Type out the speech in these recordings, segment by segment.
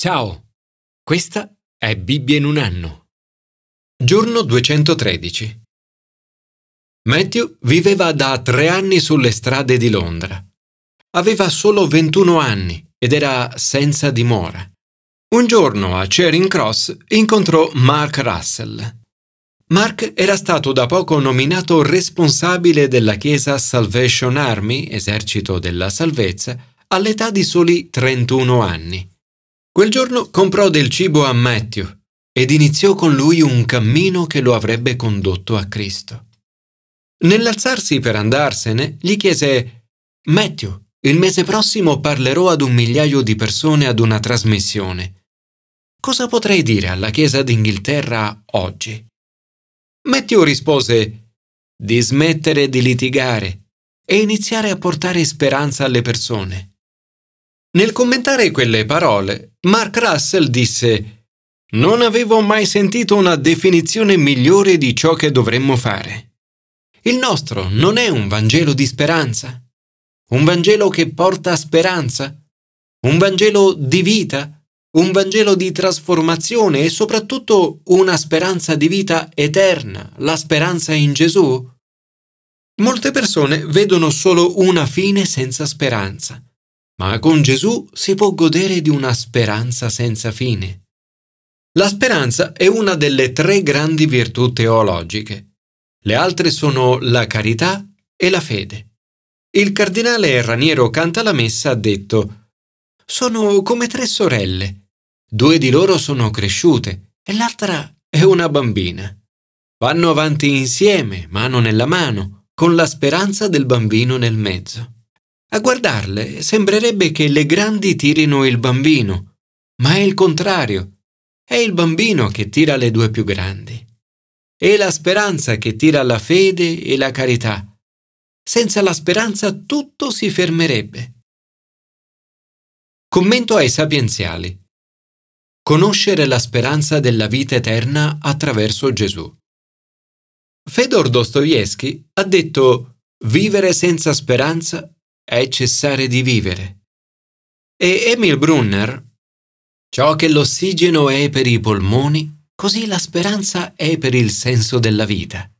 Ciao, questa è Bibbia in un anno. Giorno 213. Matthew viveva da 3 anni sulle strade di Londra. Aveva solo 21 anni ed era senza dimora. Un giorno a Charing Cross incontrò Mark Russell. Mark era stato da poco nominato responsabile della chiesa Salvation Army, esercito della salvezza, all'età di soli 31 anni. Quel giorno comprò del cibo a Matthew ed iniziò con lui un cammino che lo avrebbe condotto a Cristo. Nell'alzarsi per andarsene, gli chiese: «Matthew, il mese prossimo parlerò ad 1.000.000 di persone ad una trasmissione. Cosa potrei dire alla Chiesa d'Inghilterra oggi?» Matthew rispose: «Di smettere di litigare e iniziare a portare speranza alle persone». Nel commentare quelle parole, Mark Russell disse: «Non avevo mai sentito una definizione migliore di ciò che dovremmo fare. Il nostro non è un Vangelo di speranza, un Vangelo che porta speranza, un Vangelo di vita, un Vangelo di trasformazione e soprattutto una speranza di vita eterna, la speranza in Gesù. Molte persone vedono solo una fine senza speranza, ma con Gesù si può godere di una speranza senza fine». La speranza è una delle 3 grandi virtù teologiche. Le altre sono la carità e la fede. Il cardinale Raniero Cantalamessa ha detto: «Sono come 3 sorelle. 2 di loro sono cresciute e l'altra è una bambina. Vanno avanti insieme, mano nella mano, con la speranza del bambino nel mezzo. A guardarle sembrerebbe che le grandi tirino il bambino, ma è il contrario. È il bambino che tira le 2 più grandi. È la speranza che tira la fede e la carità. Senza la speranza tutto si fermerebbe». Commento ai sapienziali. Conoscere la speranza della vita eterna attraverso Gesù. Fëdor Dostoevskij ha detto: «Vivere senza speranza è cessare di vivere». E Emil Brunner: «Ciò che l'ossigeno è per i polmoni, così la speranza è per il senso della vita».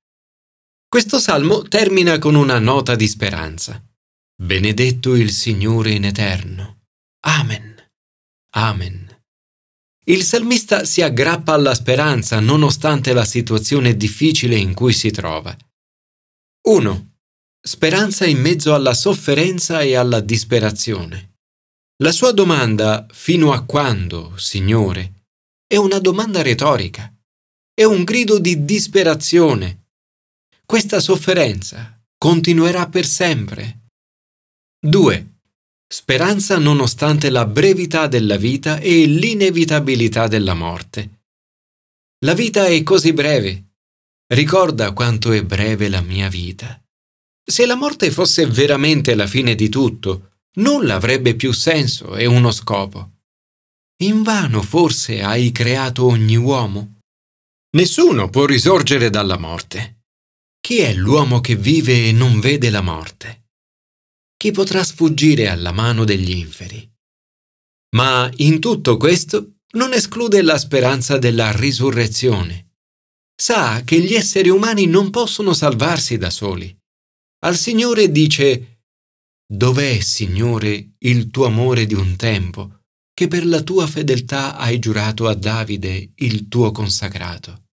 Questo salmo termina con una nota di speranza. «Benedetto il Signore in eterno. Amen. Amen». Il salmista si aggrappa alla speranza nonostante la situazione difficile in cui si trova. 1. Speranza in mezzo alla sofferenza e alla disperazione. La sua domanda «Fino a quando, Signore?» è una domanda retorica. È un grido di disperazione. Questa sofferenza continuerà per sempre. 2. Speranza nonostante la brevità della vita e l'inevitabilità della morte. «La vita è così breve. Ricorda quanto è breve la mia vita». Se la morte fosse veramente la fine di tutto, nulla avrebbe più senso e uno scopo. Invano forse hai creato ogni uomo? Nessuno può risorgere dalla morte. Chi è l'uomo che vive e non vede la morte? Chi potrà sfuggire alla mano degli inferi? Ma in tutto questo non esclude la speranza della risurrezione. Sa che gli esseri umani non possono salvarsi da soli. Al Signore dice: «Dov'è, Signore, il tuo amore di un tempo, che per la tua fedeltà hai giurato a Davide, il tuo consacrato?».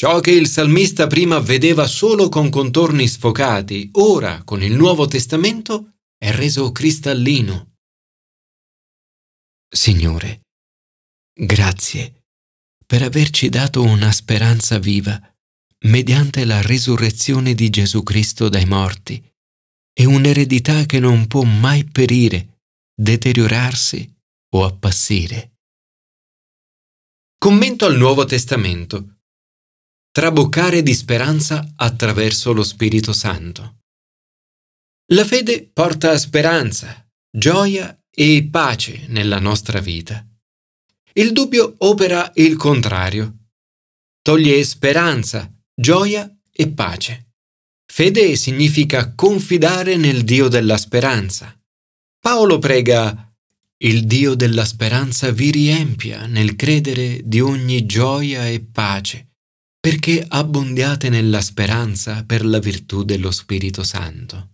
Ciò che il salmista prima vedeva solo con contorni sfocati, ora, con il Nuovo Testamento, è reso cristallino. Signore, grazie per averci dato una speranza viva mediante la risurrezione di Gesù Cristo dai morti e un'eredità che non può mai perire, deteriorarsi o appassire. Commento al Nuovo Testamento. Traboccare di speranza attraverso lo Spirito Santo. La fede porta speranza, gioia e pace nella nostra vita. Il dubbio opera il contrario. Toglie speranza, gioia e pace. Fede significa confidare nel Dio della speranza. Paolo prega: Il Dio della speranza vi riempia nel credere di ogni gioia e pace, perché abbondiate nella speranza per la virtù dello Spirito Santo.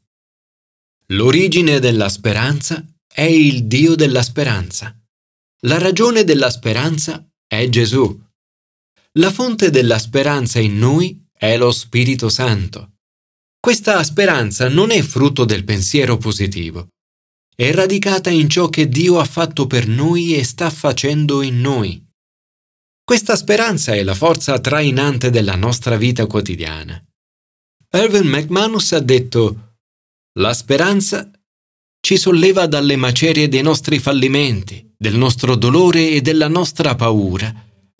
L'origine della speranza è il Dio della speranza. La ragione della speranza è Gesù. La fonte della speranza in noi è lo Spirito Santo. Questa speranza non è frutto del pensiero positivo. È radicata in ciò che Dio ha fatto per noi e sta facendo in noi. Questa speranza è la forza trainante della nostra vita quotidiana. Erwin McManus ha detto: «La speranza ci solleva dalle macerie dei nostri fallimenti, del nostro dolore e della nostra paura,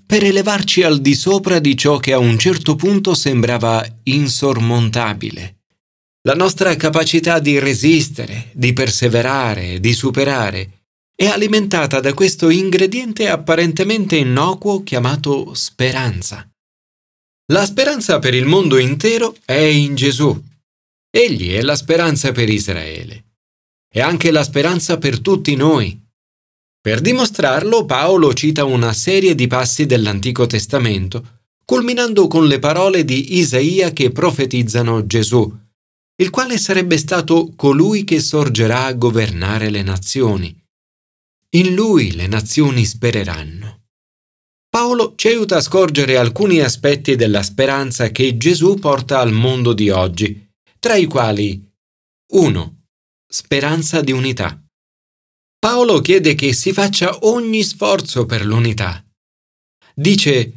per elevarci al di sopra di ciò che a un certo punto sembrava insormontabile. La nostra capacità di resistere, di perseverare, di superare, è alimentata da questo ingrediente apparentemente innocuo chiamato speranza. La speranza per il mondo intero è in Gesù. Egli è la speranza per Israele. È anche la speranza per tutti noi. Per dimostrarlo, Paolo cita una serie di passi dell'Antico Testamento, culminando con le parole di Isaia che profetizzano Gesù, il quale sarebbe stato colui che sorgerà a governare le nazioni. In lui le nazioni spereranno. Paolo ci aiuta a scorgere alcuni aspetti della speranza che Gesù porta al mondo di oggi, tra i quali 1. Speranza di unità. Paolo chiede che si faccia ogni sforzo per l'unità. Dice: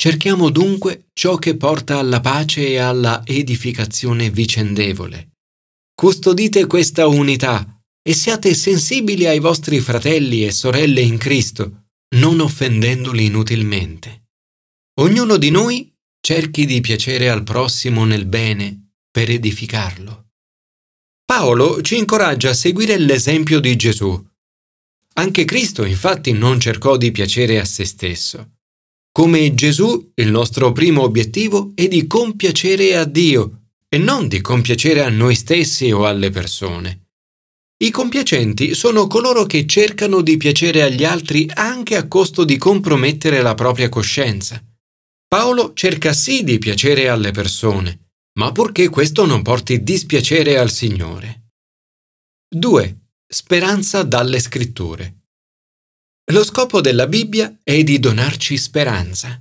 cerchiamo dunque ciò che porta alla pace e alla edificazione vicendevole. Custodite questa unità e siate sensibili ai vostri fratelli e sorelle in Cristo, non offendendoli inutilmente. Ognuno di noi cerchi di piacere al prossimo nel bene per edificarlo. Paolo ci incoraggia a seguire l'esempio di Gesù. Anche Cristo, infatti, non cercò di piacere a se stesso. Come Gesù, il nostro primo obiettivo è di compiacere a Dio e non di compiacere a noi stessi o alle persone. I compiacenti sono coloro che cercano di piacere agli altri anche a costo di compromettere la propria coscienza. Paolo cerca sì di piacere alle persone, ma purché questo non porti dispiacere al Signore. 2. Speranza dalle Scritture. Lo scopo della Bibbia è di donarci speranza.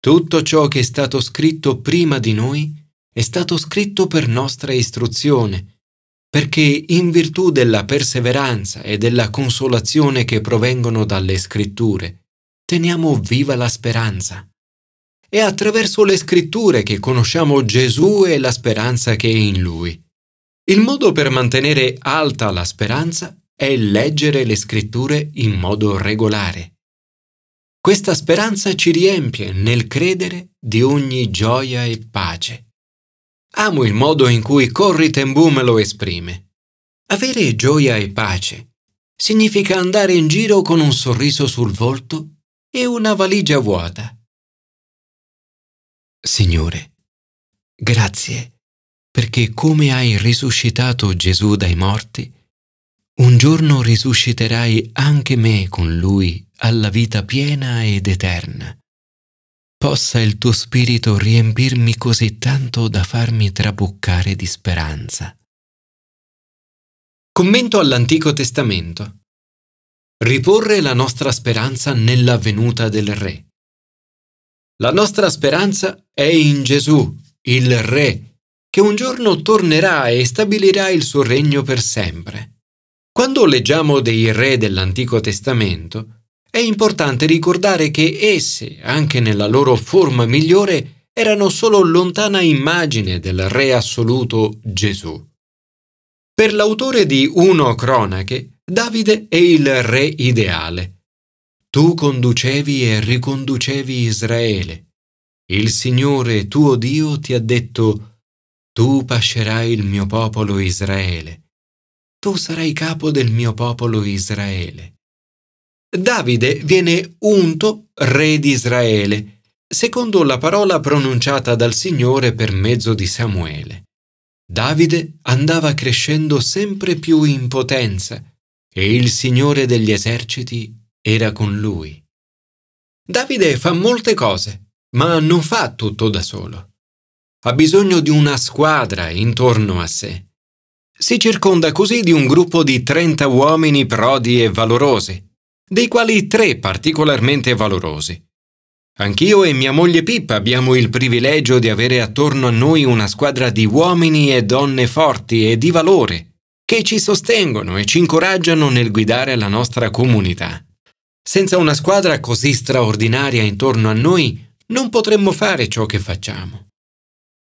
Tutto ciò che è stato scritto prima di noi è stato scritto per nostra istruzione, perché in virtù della perseveranza e della consolazione che provengono dalle Scritture, teniamo viva la speranza. È attraverso le Scritture che conosciamo Gesù e la speranza che è in Lui. Il modo per mantenere alta la speranza è leggere le Scritture in modo regolare. Questa speranza ci riempie nel credere di ogni gioia e pace. Amo il modo in cui Corrie Ten Boom lo esprime. Avere gioia e pace significa andare in giro con un sorriso sul volto e una valigia vuota. Signore, grazie perché come hai risuscitato Gesù dai morti, un giorno risusciterai anche me con Lui alla vita piena ed eterna. Possa il tuo spirito riempirmi così tanto da farmi traboccare di speranza. Commento all'Antico Testamento. Riporre la nostra speranza nella venuta del Re. La nostra speranza è in Gesù, il Re, che un giorno tornerà e stabilirà il suo regno per sempre. Quando leggiamo dei re dell'Antico Testamento, è importante ricordare che esse, anche nella loro forma migliore, erano solo lontana immagine del Re assoluto Gesù. Per l'autore di 1 Cronache, Davide è il re ideale. Tu conducevi e riconducevi Israele. Il Signore tuo Dio ti ha detto: tu pascerai il mio popolo Israele. Tu sarai capo del mio popolo Israele. Davide viene unto re di Israele, secondo la parola pronunciata dal Signore per mezzo di Samuele. Davide andava crescendo sempre più in potenza e il Signore degli eserciti era con lui. Davide fa molte cose, ma non fa tutto da solo. Ha bisogno di una squadra intorno a sé. Si circonda così di un gruppo di 30 uomini prodi e valorosi, dei quali 3 particolarmente valorosi. Anch'io e mia moglie Pippa abbiamo il privilegio di avere attorno a noi una squadra di uomini e donne forti e di valore, che ci sostengono e ci incoraggiano nel guidare la nostra comunità. Senza una squadra così straordinaria intorno a noi, non potremmo fare ciò che facciamo.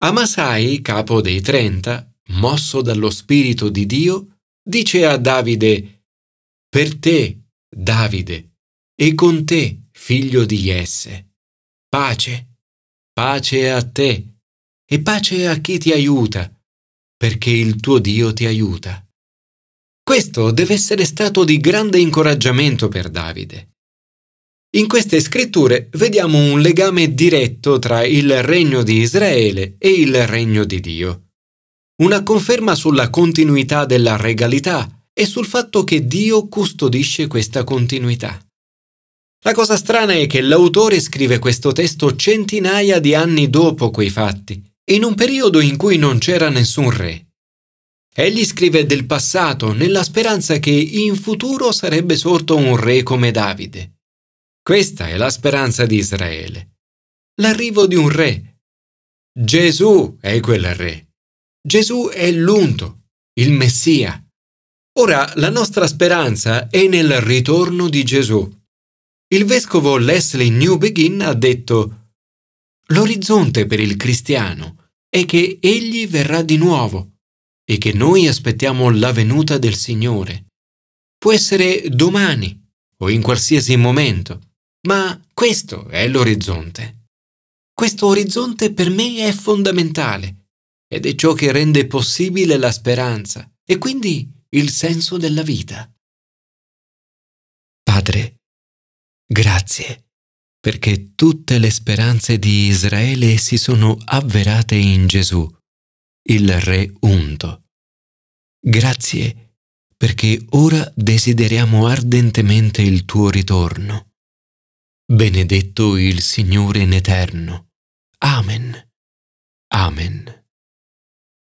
Amasai, capo dei 30, mosso dallo Spirito di Dio, dice a Davide: «Per te, Davide, e con te, figlio di Jesse, pace, pace a te e pace a chi ti aiuta, perché il tuo Dio ti aiuta». Questo deve essere stato di grande incoraggiamento per Davide. In queste scritture vediamo un legame diretto tra il regno di Israele e il regno di Dio. Una conferma sulla continuità della regalità e sul fatto che Dio custodisce questa continuità. La cosa strana è che l'autore scrive questo testo centinaia di anni dopo quei fatti, in un periodo in cui non c'era nessun re. Egli scrive del passato nella speranza che in futuro sarebbe sorto un re come Davide. Questa è la speranza di Israele. L'arrivo di un re. Gesù è quel re. Gesù è l'unto, il Messia. Ora la nostra speranza è nel ritorno di Gesù. Il vescovo Leslie Newbegin ha detto: «L'orizzonte per il cristiano è che egli verrà di nuovo e che noi aspettiamo la venuta del Signore. Può essere domani o in qualsiasi momento, ma questo è l'orizzonte. Questo orizzonte per me è fondamentale ed è ciò che rende possibile la speranza e quindi il senso della vita. Padre, grazie, perché tutte le speranze di Israele si sono avverate in Gesù, il Re unto. Grazie, perché ora desideriamo ardentemente il tuo ritorno. Benedetto il Signore in eterno. Amen. Amen.